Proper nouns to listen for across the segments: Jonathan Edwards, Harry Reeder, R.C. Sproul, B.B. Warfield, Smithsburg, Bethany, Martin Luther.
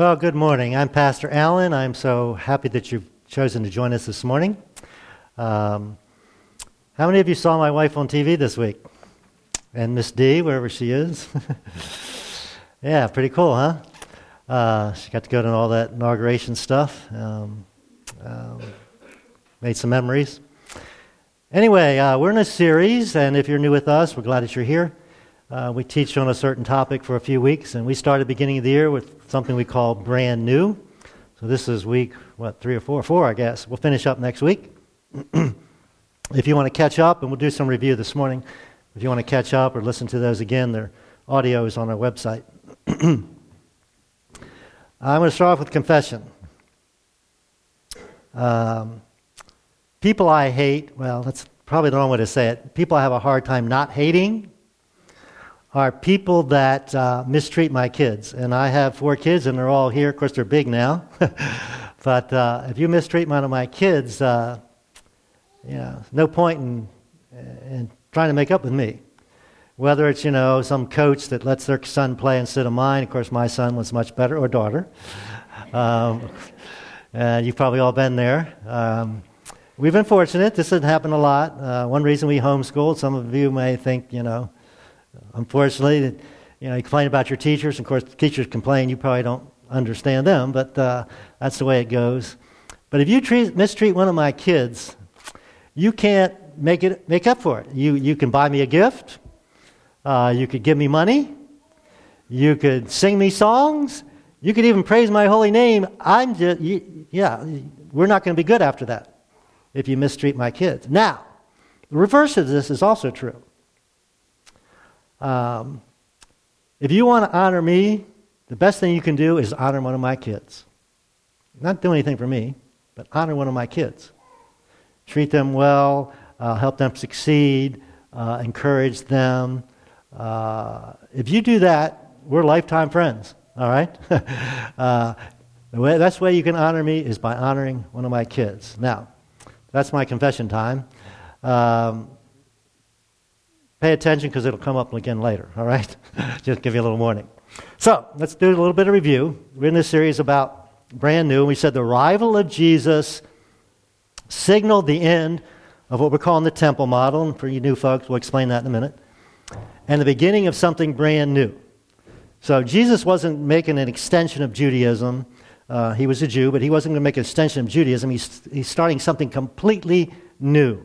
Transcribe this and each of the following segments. Well, good morning. I'm Pastor Allen. I'm so happy that you've chosen to join us this morning. How many of you saw my wife on TV this week? And Miss D, wherever she is? Yeah, pretty cool, huh? She got to go to all that inauguration stuff. Made some memories. Anyway, we're in a series, and if you're new with us, we're glad that you're here. We teach on a certain topic for a few weeks, and we started beginning of the year with something we call brand new. So this is week, three or four, I guess. We'll finish up next week. If you want to catch up, and we'll do some review this morning. If you want to catch up or listen to those again, their audio is on our website. I'm going to start off with confession. People I hate, well, that's probably the wrong way to say it. People I have a hard time not hating are people that mistreat my kids. And I have 4 kids, and they're all here. Of course, they're big now. But if you mistreat one of my kids, no point in trying to make up with me. Whether it's, some coach that lets their son play instead of mine. Of course, my son was much better, or daughter. You've probably all been there. We've been fortunate. This doesn't happen a lot. One reason we homeschooled, some of you may think, unfortunately, you complain about your teachers. Of course, teachers complain. You probably don't understand them, but that's the way it goes. But if you mistreat one of my kids, you can't make up for it. You can buy me a gift. You could give me money. You could sing me songs. You could even praise my holy name. We're not going to be good after that if you mistreat my kids. Now, the reverse of this is also true. If you want to honor me, the best thing you can do is honor one of my kids. Not do anything for me, but honor one of my kids. Treat them well, help them succeed, encourage them. If you do that, we're lifetime friends, all right? The best way you can honor me is by honoring one of my kids. Now, that's my confession time. Pay attention because it'll come up again later, all right? Just give you a little warning. So, let's do a little bit of review. We're in this series about brand new. We said the arrival of Jesus signaled the end of what we're calling the temple model. And for you new folks, we'll explain that in a minute. And the beginning of something brand new. So, Jesus wasn't making an extension of Judaism. He was a Jew, but he wasn't going to make an extension of Judaism. He's starting something completely new.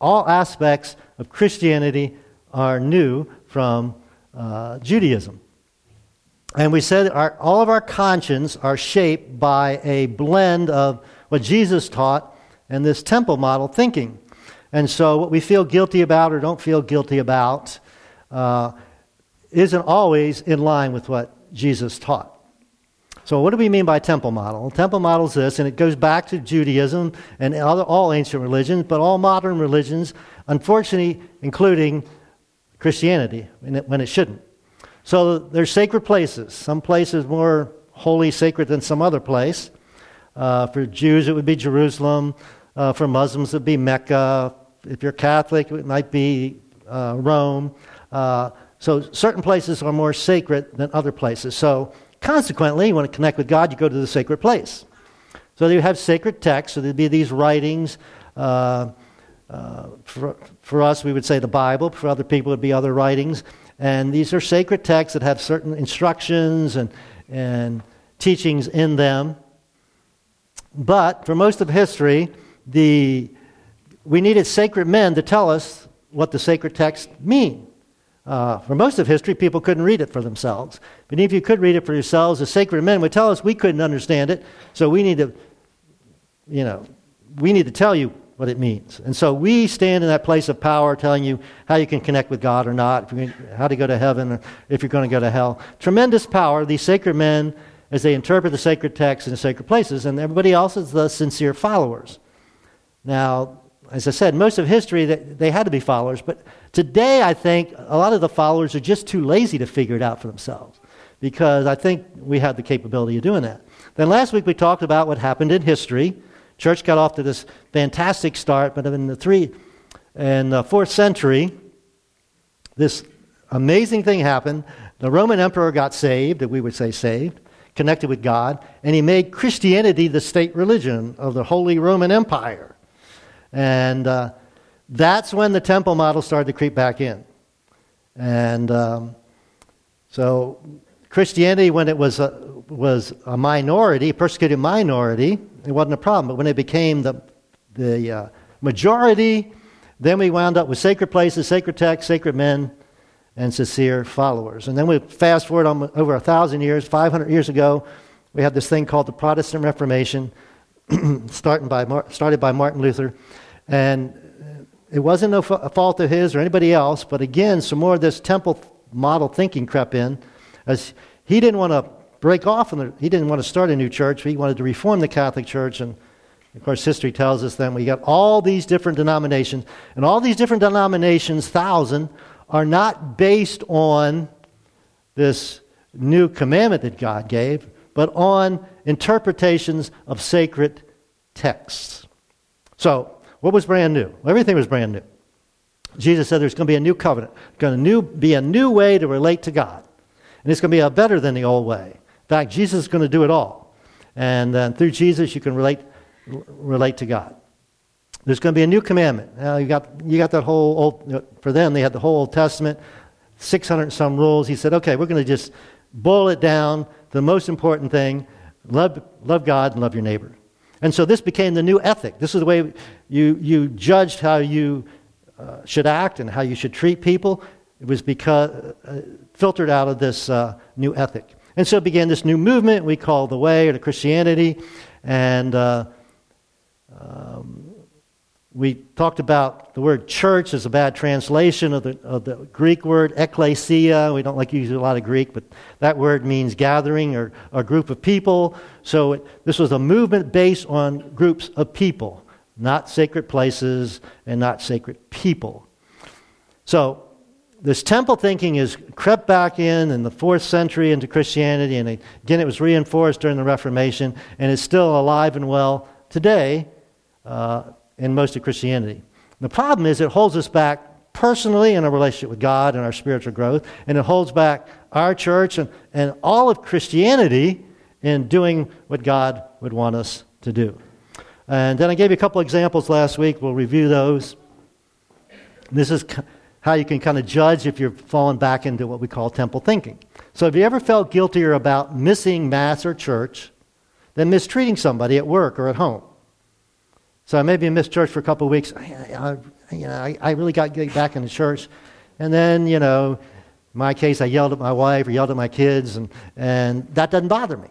All aspects of Christianity are new from Judaism. And we said all of our conscience are shaped by a blend of what Jesus taught and this temple model thinking. And so what we feel guilty about or don't feel guilty about isn't always in line with what Jesus taught. So what do we mean by temple model? Temple model is this, and it goes back to Judaism and all ancient religions, but all modern religions, unfortunately, including Christianity, when it shouldn't. So there's sacred places. Some places more holy, sacred than some other place. For Jews, it would be Jerusalem. For Muslims, it would be Mecca. If you're Catholic, it might be Rome. So certain places are more sacred than other places. So consequently, you want to connect with God, you go to the sacred place. So you have sacred texts, so there'd be these writings. For us, we would say the Bible. For other people, it would be other writings. And these are sacred texts that have certain instructions and teachings in them. But for most of history, we needed sacred men to tell us what the sacred texts mean. For most of history, people couldn't read it for themselves. But if you could read it for yourselves, the sacred men would tell us we couldn't understand it, so we need to tell you what it means. And so we stand in that place of power telling you how you can connect with God or not, how to go to heaven or if you're going to go to hell. Tremendous power, these sacred men, as they interpret the sacred texts in the sacred places, and everybody else is the sincere followers. Now, as I said, most of history, they had to be followers, but today, I think a lot of the followers are just too lazy to figure it out for themselves because I think we have the capability of doing that. Then last week we talked about what happened in history. Church got off to this fantastic start, but in the 3rd and 4th century, this amazing thing happened. The Roman emperor got saved, that we would say saved, connected with God, and he made Christianity the state religion of the Holy Roman Empire. And that's when the temple model started to creep back in. And so Christianity, when it was a minority, persecuted minority, it wasn't a problem. But when it became the majority, then we wound up with sacred places, sacred texts, sacred men, and sincere followers. And then we fast forward over 1,000 years, 500 years ago, we had this thing called the Protestant Reformation, started by Martin Luther. And it wasn't no fault of his or anybody else, but again, some more of this temple model thinking crept in, as he didn't want to break off, he didn't want to start a new church, he wanted to reform the Catholic Church. And of course, history tells us then we got all these different denominations, and all these different denominations, 1,000, are not based on this new commandment that God gave, but on interpretations of sacred texts. So, what was brand new? Everything was brand new. Jesus said there's going to be a new covenant, going to be a new way to relate to God, and it's going to be better than the old way. In fact, Jesus is going to do it all, and then through Jesus you can relate to God. There's going to be a new commandment. Now you got that whole old. For them, they had the whole Old Testament, 600 and some rules. He said, okay, we're going to just boil it down to the most important thing: love God and love your neighbor. And so this became the new ethic. This is the way you judged how you should act and how you should treat people. It was filtered out of this new ethic. And so began this new movement we call the Way, or the Christianity, and. We talked about the word church is a bad translation of the Greek word ekklesia. We don't like to use a lot of Greek, but that word means gathering or a group of people. So this was a movement based on groups of people, not sacred places and not sacred people. So this temple thinking is crept back in the 4th century into Christianity, and again it was reinforced during the Reformation, and it's still alive and well today. In most of Christianity. The problem is it holds us back personally in our relationship with God and our spiritual growth, and it holds back our church and all of Christianity in doing what God would want us to do. And then I gave you a couple examples last week. We'll review those. This is how you can kind of judge if you're falling back into what we call temple thinking. So have you ever felt guiltier about missing mass or church than mistreating somebody at work or at home? So I maybe missed church for a couple of weeks. I really got to get back into church. And then, in my case, I yelled at my wife or yelled at my kids, and that doesn't bother me.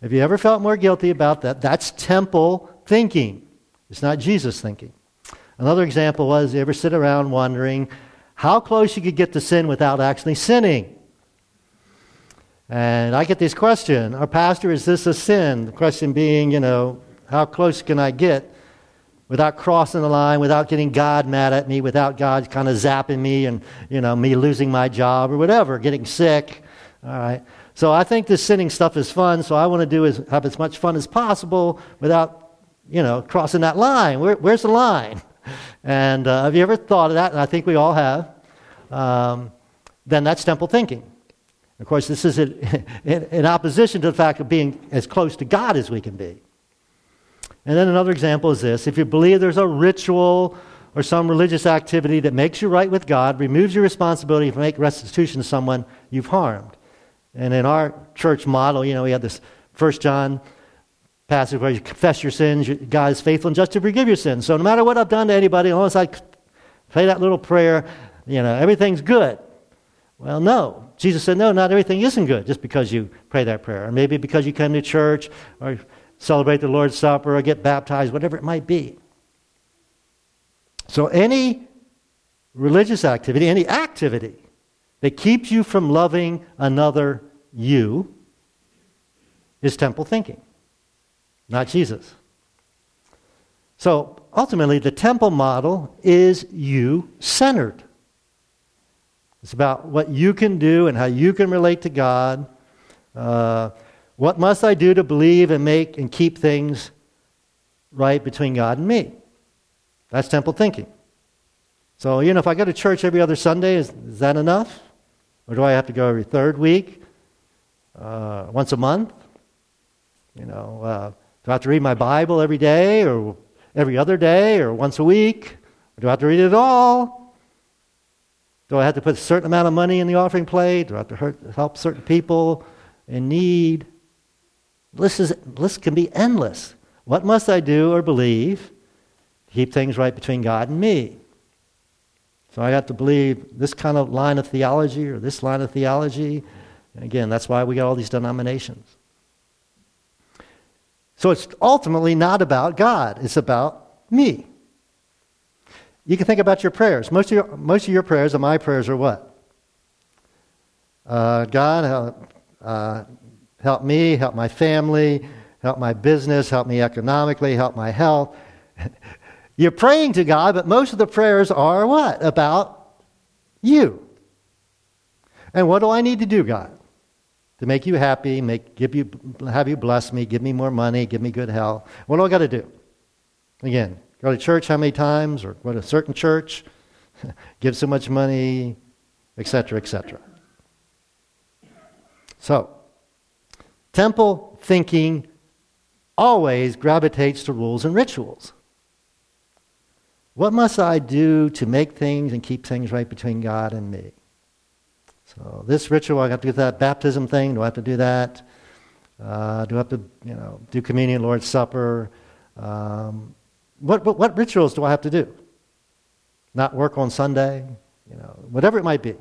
Have you ever felt more guilty about that? That's temple thinking. It's not Jesus thinking. Another example was, you ever sit around wondering how close you could get to sin without actually sinning? And I get this question, our pastor, is this a sin? The question being, how close can I get without crossing the line, without getting God mad at me, without God kind of zapping me and, me losing my job or whatever, getting sick. All right. So I think this sinning stuff is fun, so I want to have as much fun as possible without, crossing that line. Where's the line? And have you ever thought of that? And I think we all have. Then that's temple thinking. Of course, this is in opposition to the fact of being as close to God as we can be. And then another example is this. If you believe there's a ritual or some religious activity that makes you right with God, removes your responsibility to make restitution to someone you've harmed. And in our church model, we have this 1 John passage where you confess your sins, God is faithful and just to forgive your sins. So no matter what I've done to anybody, as long as I pray that little prayer, everything's good. Well, no. Jesus said, no, not everything isn't good just because you pray that prayer. Or maybe because you come to church or celebrate the Lord's Supper, or get baptized, whatever it might be. So any religious activity, any activity that keeps you from loving another you is temple thinking, not Jesus. So ultimately, the temple model is you-centered. It's about what you can do and how you can relate to God. What must I do to believe and make and keep things right between God and me? That's temple thinking. So, if I go to church every other Sunday, is that enough? Or do I have to go every third week, once a month? You know, do I have to read my Bible every day or every other day or once a week? Or do I have to read it all? Do I have to put a certain amount of money in the offering plate? Do I have to help certain people in need? List can be endless. What must I do or believe to keep things right between God and me? So I have to believe this kind of line of theology or this line of theology. And again, that's why we got all these denominations. So it's ultimately not about God. It's about me. You can think about your prayers. Most of your prayers and my prayers are what? God, help me, help my family, help my business, help me economically, help my health. You're praying to God, but most of the prayers are what? About you. And what do I need to do, God? To make you happy, have you bless me, give me more money, give me good health. What do I got to do? Again, go to church how many times, or go to a certain church, give so much money, etc., etc. So, temple thinking always gravitates to rules and rituals. What must I do to make things and keep things right between God and me? So this ritual, I have to do that baptism thing. Do I have to do that? Do I have to, do communion, Lord's Supper? What rituals do I have to do? Not work on Sunday, whatever it might be.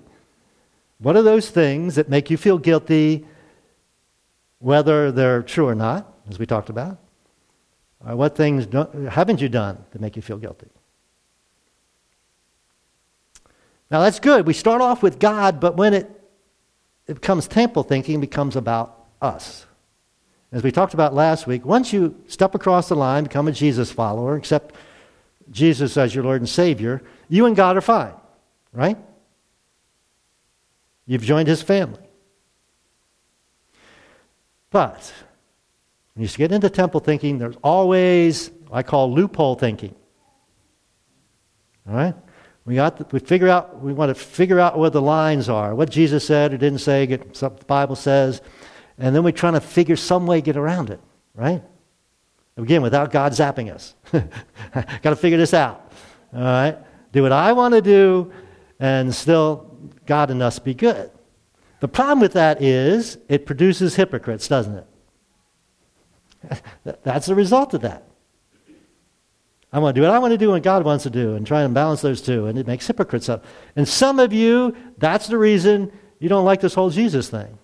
What are those things that make you feel guilty, whether they're true or not, as we talked about? Or what things haven't you done that make you feel guilty? Now that's good. We start off with God, but when it becomes temple thinking, it becomes about us. As we talked about last week, once you step across the line, become a Jesus follower, accept Jesus as your Lord and Savior, you and God are fine, right? You've joined His family. But when you get into temple thinking, there's always what I call loophole thinking. All right? We want to figure out where the lines are, what Jesus said or didn't say, what the Bible says, and then we're trying to figure some way to get around it, right? Again, without God zapping us. Got to figure this out, all right? Do what I want to do, and still God and us be good. The problem with that is it produces hypocrites, doesn't it? That's the result of that. I want to do what I want to do and God wants to do and try and balance those two, and it makes hypocrites up. And some of you, that's the reason you don't like this whole Jesus thing.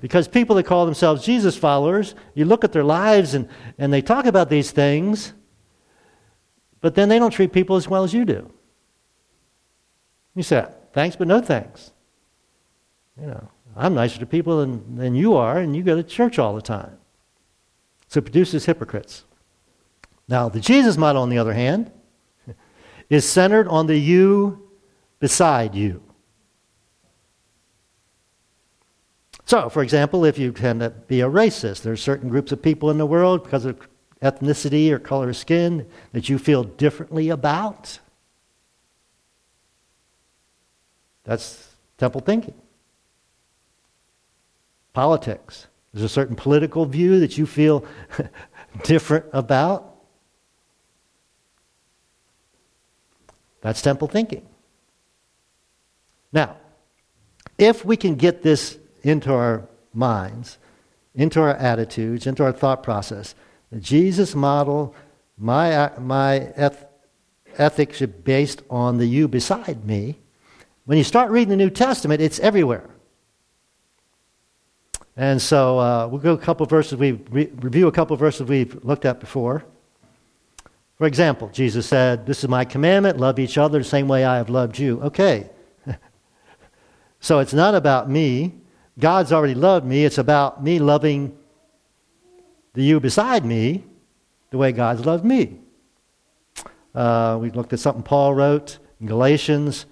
Because people that call themselves Jesus followers, you look at their lives and they talk about these things, but then they don't treat people as well as you do. You say, thanks but no thanks. I'm nicer to people than you are, and you go to church all the time. So it produces hypocrites. Now, the Jesus model, on the other hand, is centered on the you beside you. So, for example, if you tend to be a racist, there are certain groups of people in the world because of ethnicity or color of skin that you feel differently about. That's temple thinking. Politics. There's a certain political view that you feel different about. That's temple thinking. Now, if we can get this into our minds, into our attitudes, into our thought process, the Jesus model, my ethics are based on the you beside me. When you start reading the New Testament, it's everywhere. And so we'll go a couple verses. We review a couple verses we've looked at before. For example, Jesus said, "This is my commandment: love each other the same way I have loved you." Okay. So it's not about me. God's already loved me. It's about me loving the you beside me the way God's loved me. We looked at something Paul wrote in Galatians.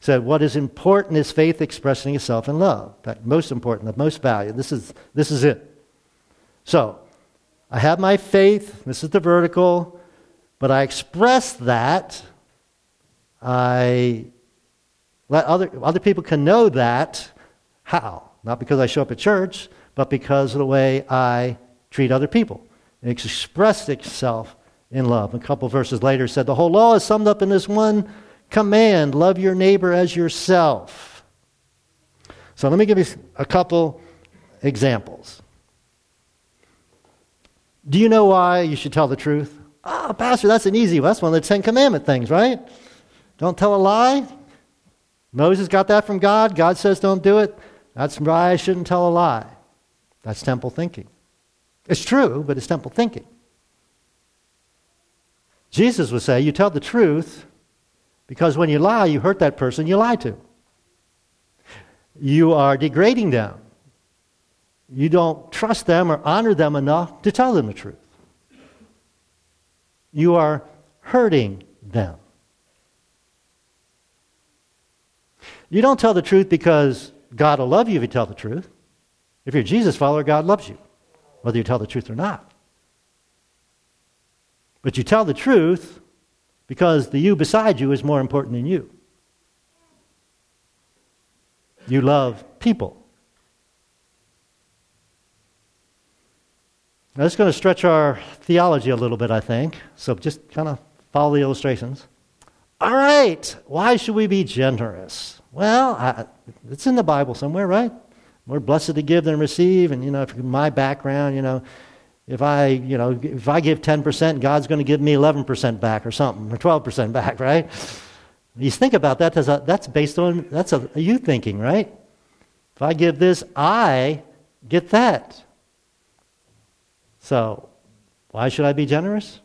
Said, what is important is faith expressing itself in love. That's most important, of most value. This is it. So, I have my faith. This is the vertical. But I express that. I let other people can know that. How? Not because I show up at church, but because of the way I treat other people. It expressed itself in love. A couple verses later said, the whole law is summed up in this one command, love your neighbor as yourself. So let me give you a couple examples. Do you know why you should tell the truth? Ah, pastor, that's an easy one. That's one of the Ten Commandment things, right? Don't tell a lie. Moses got that from God. God says don't do it. That's why I shouldn't tell a lie. That's temple thinking. It's true, but it's temple thinking. Jesus would say, you tell the truth because when you lie, you hurt that person you lie to. You are degrading them. You don't trust them or honor them enough to tell them the truth. You are hurting them. You don't tell the truth because God will love you if you tell the truth. If you're a Jesus follower, God loves you, whether you tell the truth or not. But you tell the truth because the you beside you is more important than you. You love people. Now, this is going to stretch our theology a little bit, I think. So just kind of follow the illustrations. All right, why should we be generous? Well, it's in the Bible somewhere, right? More blessed to give than receive. And, if my background, if I give 10%, God's going to give me 11% back or something, or 12% back, right? You think about that, that's you thinking, right? If I give this, I get that. So, why should I be generous?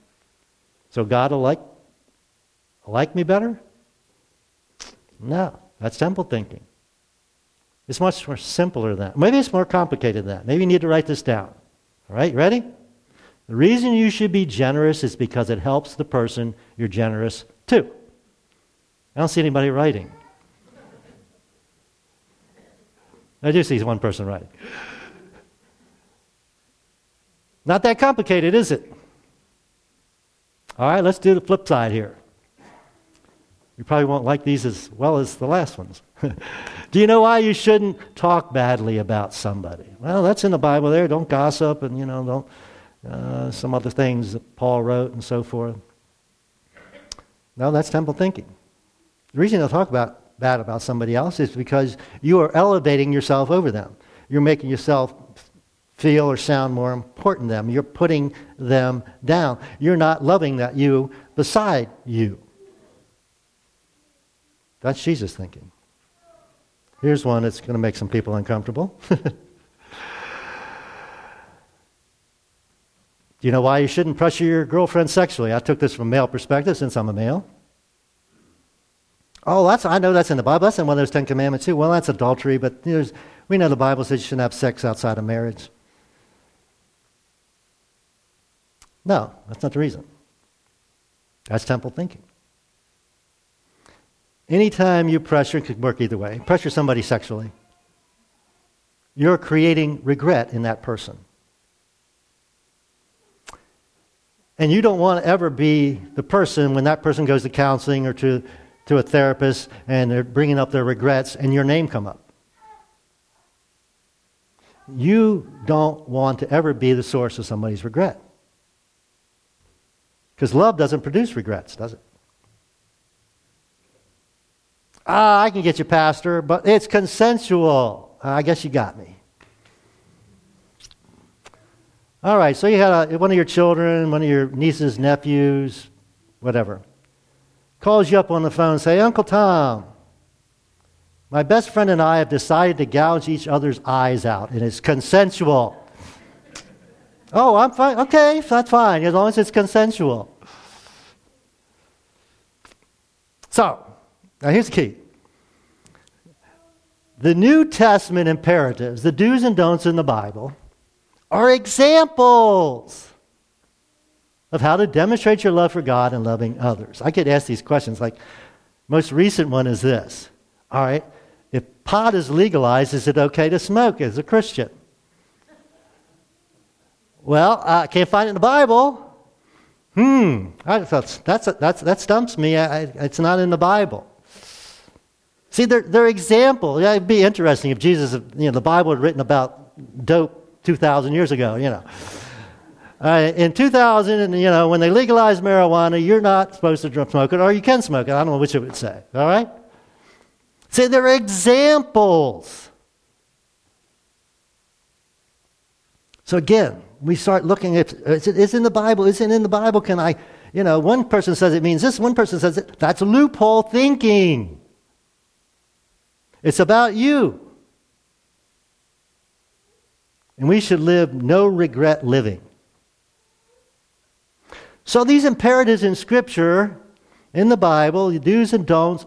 So God will like me better? No, that's temple thinking. It's much more simpler than that. Maybe it's more complicated than that. Maybe you need to write this down. All right, you ready? The reason you should be generous is because it helps the person you're generous to. I don't see anybody writing. I do see one person writing. Not that complicated, is it? All right, let's do the flip side here. You probably won't like these as well as the last ones. Do you know why you shouldn't talk badly about somebody? Well, that's in the Bible there. Don't gossip and, don't some other things that Paul wrote and so forth. No, that's temple thinking. The reason you'll talk bad about somebody else is because you are elevating yourself over them. You're making yourself feel or sound more important than them. You're putting them down. You're not loving that you beside you. That's Jesus thinking. Here's one that's going to make some people uncomfortable. Do you know why you shouldn't pressure your girlfriend sexually? I took this from a male perspective since I'm a male. Oh, I know that's in the Bible. That's in one of those Ten Commandments too. Well, that's adultery, but we know the Bible says you shouldn't have sex outside of marriage. No, that's not the reason. That's temple thinking. Anytime you pressure, it could work either way, pressure somebody sexually, you're creating regret in that person. And you don't want to ever be the person when that person goes to counseling or to a therapist and they're bringing up their regrets and your name come up. You don't want to ever be the source of somebody's regret. Because love doesn't produce regrets, does it? I can get you, pastor, but it's consensual. I guess you got me. All right, so you had one of your children, one of your nieces, nephews, whatever, calls you up on the phone and say, Uncle Tom, my best friend and I have decided to gouge each other's eyes out, and it's consensual. Oh, I'm fine. Okay, that's fine, as long as it's consensual. So, now here's the key. The New Testament imperatives, the do's and don'ts in the Bible, are examples of how to demonstrate your love for God and loving others. I get asked these questions, like, most recent one is this. All right, if pot is legalized, is it okay to smoke as a Christian? Well, I can't find it in the Bible. I thought that stumps me. It's not in the Bible. See, they're example. Yeah, it'd be interesting if Jesus, the Bible had written about dope 2,000 years ago, you know. In 2000, you know, when they legalized marijuana, you're not supposed to smoke it, or you can smoke it. I don't know which it would say, all right? See, they're examples. So again, we start looking at, it's in the Bible, isn't in the Bible, can I, you know, one person says it means this, one person says it, that's loophole thinking. It's about you. And we should live no regret living. So these imperatives in Scripture, in the Bible, the do's and don'ts,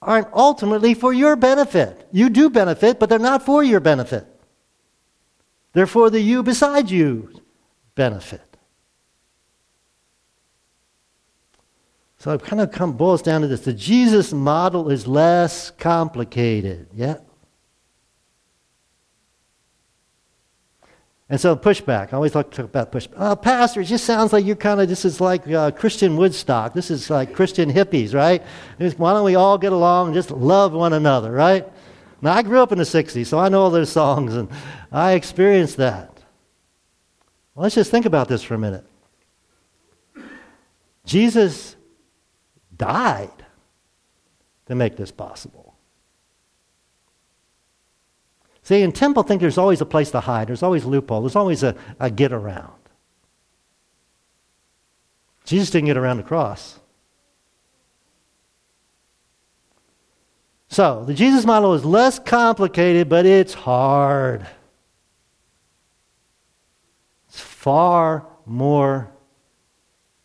aren't ultimately for your benefit. You do benefit, but they're not for your benefit. They're for the you beside you benefit. So it kind of boils down to this. The Jesus model is less complicated. Yeah? And so pushback. I always like to talk about pushback. Oh, pastor, it just sounds like you're kind of, this is like Christian Woodstock. This is like Christian hippies, right? Why don't we all get along and just love one another, right? Now, I grew up in the 60s, so I know all those songs, and I experienced that. Well, let's just think about this for a minute. Jesus died to make this possible. See, in temple, I think there's always a place to hide. There's always a loophole. There's always a get around. Jesus didn't get around the cross. So, the Jesus model is less complicated, but it's hard. It's far more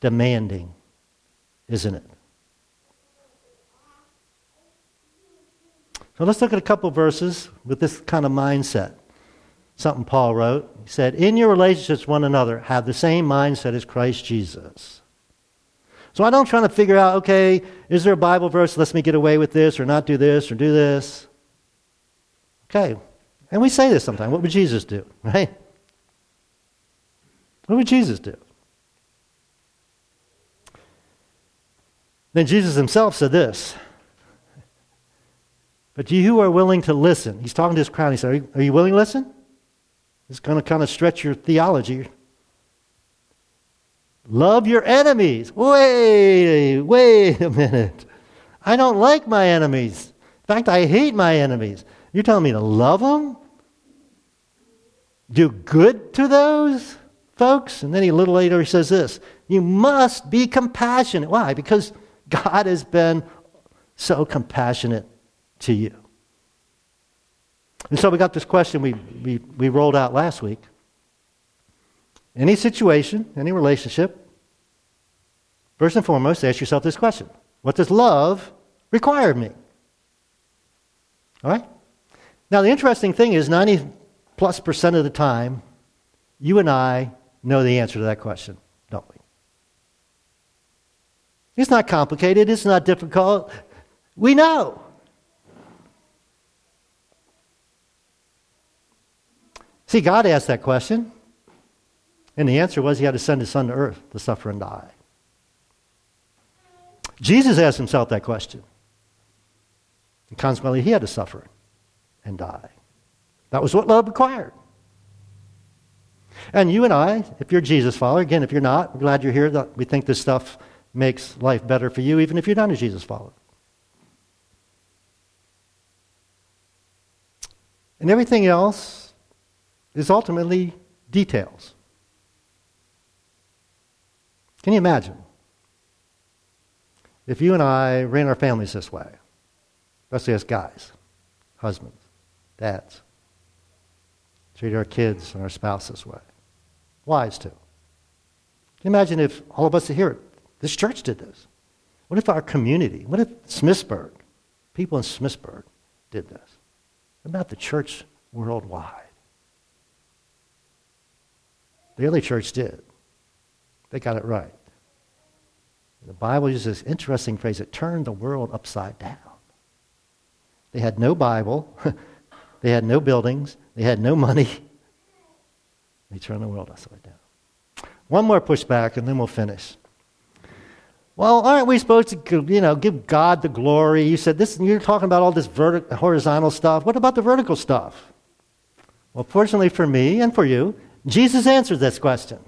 demanding, isn't it? So let's look at a couple verses with this kind of mindset. Something Paul wrote. He said, in your relationships with one another, have the same mindset as Christ Jesus. So I don't try to figure out, okay, is there a Bible verse that lets me get away with this or not do this or do this? Okay. And we say this sometimes. What would Jesus do? Right? What would Jesus do? Then Jesus himself said this. But you who are willing to listen, he's talking to his crowd, he said, are you willing to listen? It's going to kind of stretch your theology. Love your enemies. Wait a minute. I don't like my enemies. In fact, I hate my enemies. You're telling me to love them? Do good to those folks? And then a little later he says this, you must be compassionate. Why? Because God has been so compassionate to you. And so we got this question we rolled out last week. Any situation, any relationship, first and foremost, ask yourself this question. What does love require of me? All right? Now the interesting thing is 90+% of the time, you and I know the answer to that question, don't we? It's not complicated. It's not difficult. We know. See, God asked that question, and the answer was he had to send his son to earth to suffer and die. Jesus asked himself that question, and consequently he had to suffer and die. That was what love required. And you and I, if you're a Jesus follower, again, if you're not, we're glad you're here. That we think this stuff makes life better for you, even if you're not a Jesus follower. And everything else is ultimately details. Can you imagine if you and I ran our families this way, especially as guys, husbands, dads, treated our kids and our spouse this way, wives too? Can you imagine if all of us here, this church did this? What if our community, what if Smithsburg, people in Smithsburg did this? What about the church worldwide? The early church did. They got it right. The Bible uses this interesting phrase, it turned the world upside down. They had no Bible. They had no buildings. They had no money. They turned the world upside down. One more pushback and then we'll finish. Well, aren't we supposed to, you know, give God the glory? You said this, you're talking about all this horizontal stuff. What about the vertical stuff? Well, fortunately for me and for you, Jesus answered this question.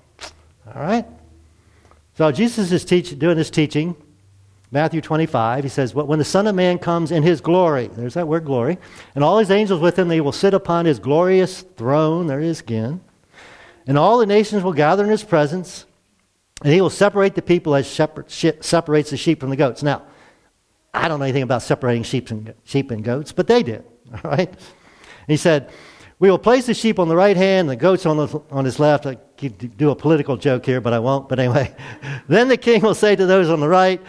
All right? So Jesus is doing this teaching, Matthew 25. He says, when the Son of Man comes in his glory, there's that word glory, and all his angels with him, they will sit upon his glorious throne, there he is again, and all the nations will gather in his presence, and he will separate the people as shepherd separates the sheep from the goats. Now, I don't know anything about separating sheep and goats, but they did, all right? And he said, we will place the sheep on the right hand, the goats on his left. I could do a political joke here, but I won't. But anyway, then the king will say to those on the right,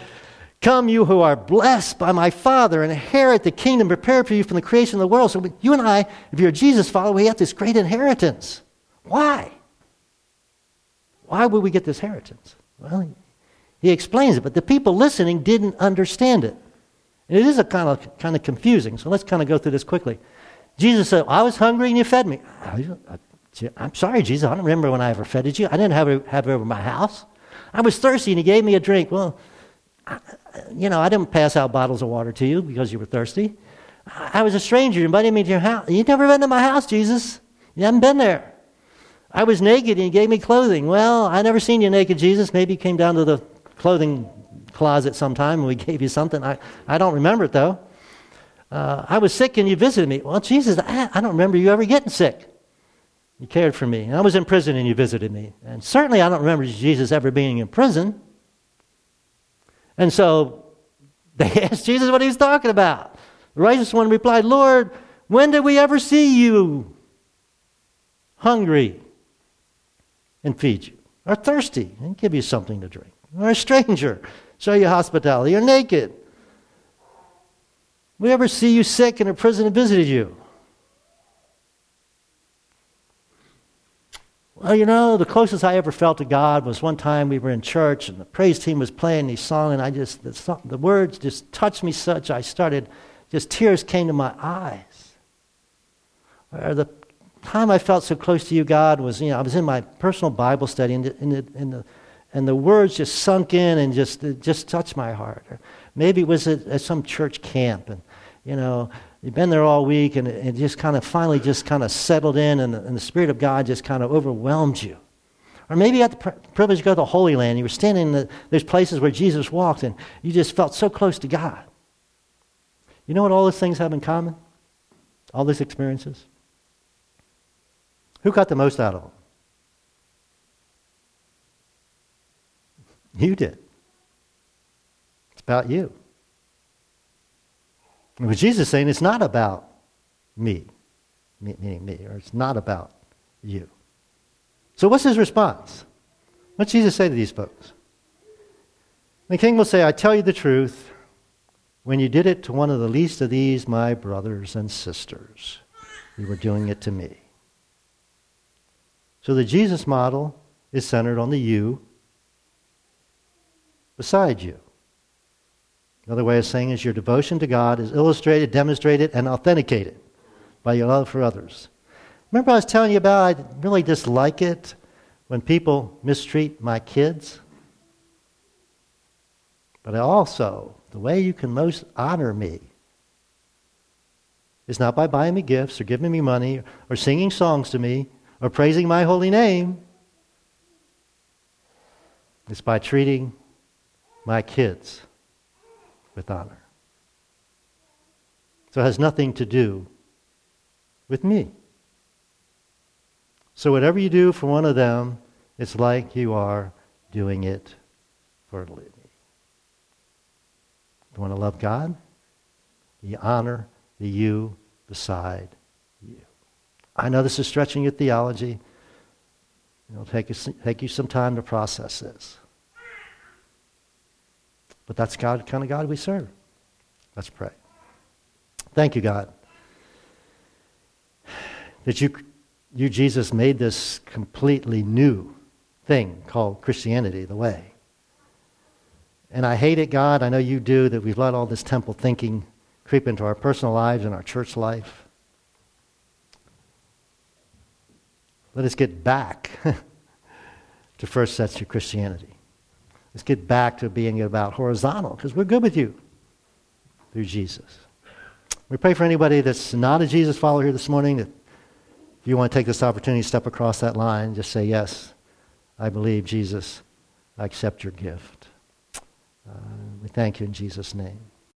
come you who are blessed by my Father, and inherit the kingdom prepared for you from the creation of the world. So you and I, if you're a Jesus follower, we have this great inheritance. Why? Why would we get this inheritance? Well, he explains it, but the people listening didn't understand it. And it is a kind of confusing, so let's kind of go through this quickly. Jesus said, I was hungry and you fed me. I'm sorry, Jesus, I don't remember when I ever fed you. I didn't have it over my house. I was thirsty and you gave me a drink. Well, I didn't pass out bottles of water to you because you were thirsty. I was a stranger, you invited me to your house. You've never been to my house, Jesus. You haven't been there. I was naked and you gave me clothing. Well, I never seen you naked, Jesus. Maybe you came down to the clothing closet sometime and we gave you something. I don't remember it though. I was sick and you visited me. Well, Jesus, I don't remember you ever getting sick. You cared for me. And I was in prison and you visited me. And certainly I don't remember Jesus ever being in prison. And so they asked Jesus what he was talking about. The righteous one replied, Lord, when did we ever see you hungry and feed you? Or thirsty and give you something to drink? Or a stranger, show you hospitality? Or naked? We ever see you sick in a prison and visited you? Well, the closest I ever felt to God was one time we were in church and the praise team was playing these songs, and the words just touched me such tears came to my eyes. Or the time I felt so close to you, God, was I was in my personal Bible study and the words just sunk in and just touched my heart. Or maybe it was at some church camp, and you've been there all week, and it just kind of finally just kind of settled in, and the Spirit of God just kind of overwhelmed you. Or maybe you had the privilege to go to the Holy Land. You were standing in there's places where Jesus walked, and you just felt so close to God. You know what all those things have in common? All these experiences? Who got the most out of them? You did. About you. And what Jesus is saying, it's not about me, meaning me, or it's not about you. So what's his response? What's Jesus say to these folks? The king will say, I tell you the truth, when you did it to one of the least of these, my brothers and sisters, you were doing it to me. So the Jesus model is centered on the you beside you. Another way of saying is your devotion to God is illustrated, demonstrated, and authenticated by your love for others. Remember I was telling you about, I really dislike it when people mistreat my kids. But also, the way you can most honor me is not by buying me gifts or giving me money or singing songs to me or praising my holy name. It's by treating my kids with honor. So it has nothing to do with me. So whatever you do for one of them, it's like you are doing it for me. You want to love God? You honor the you beside you. I know this is stretching your theology. It'll take you some time to process this. But that's the kind of God we serve. Let's pray. Thank you, God, that you, Jesus, made this completely new thing called Christianity the way. And I hate it, God, I know you do, that we've let all this temple thinking creep into our personal lives and our church life. Let us get back to first sets of Christianity. Let's get back to being about horizontal, because we're good with you through Jesus. We pray for anybody that's not a Jesus follower here this morning that you want to take this opportunity to step across that line, just say, yes, I believe, Jesus, I accept your gift. We thank you in Jesus' name.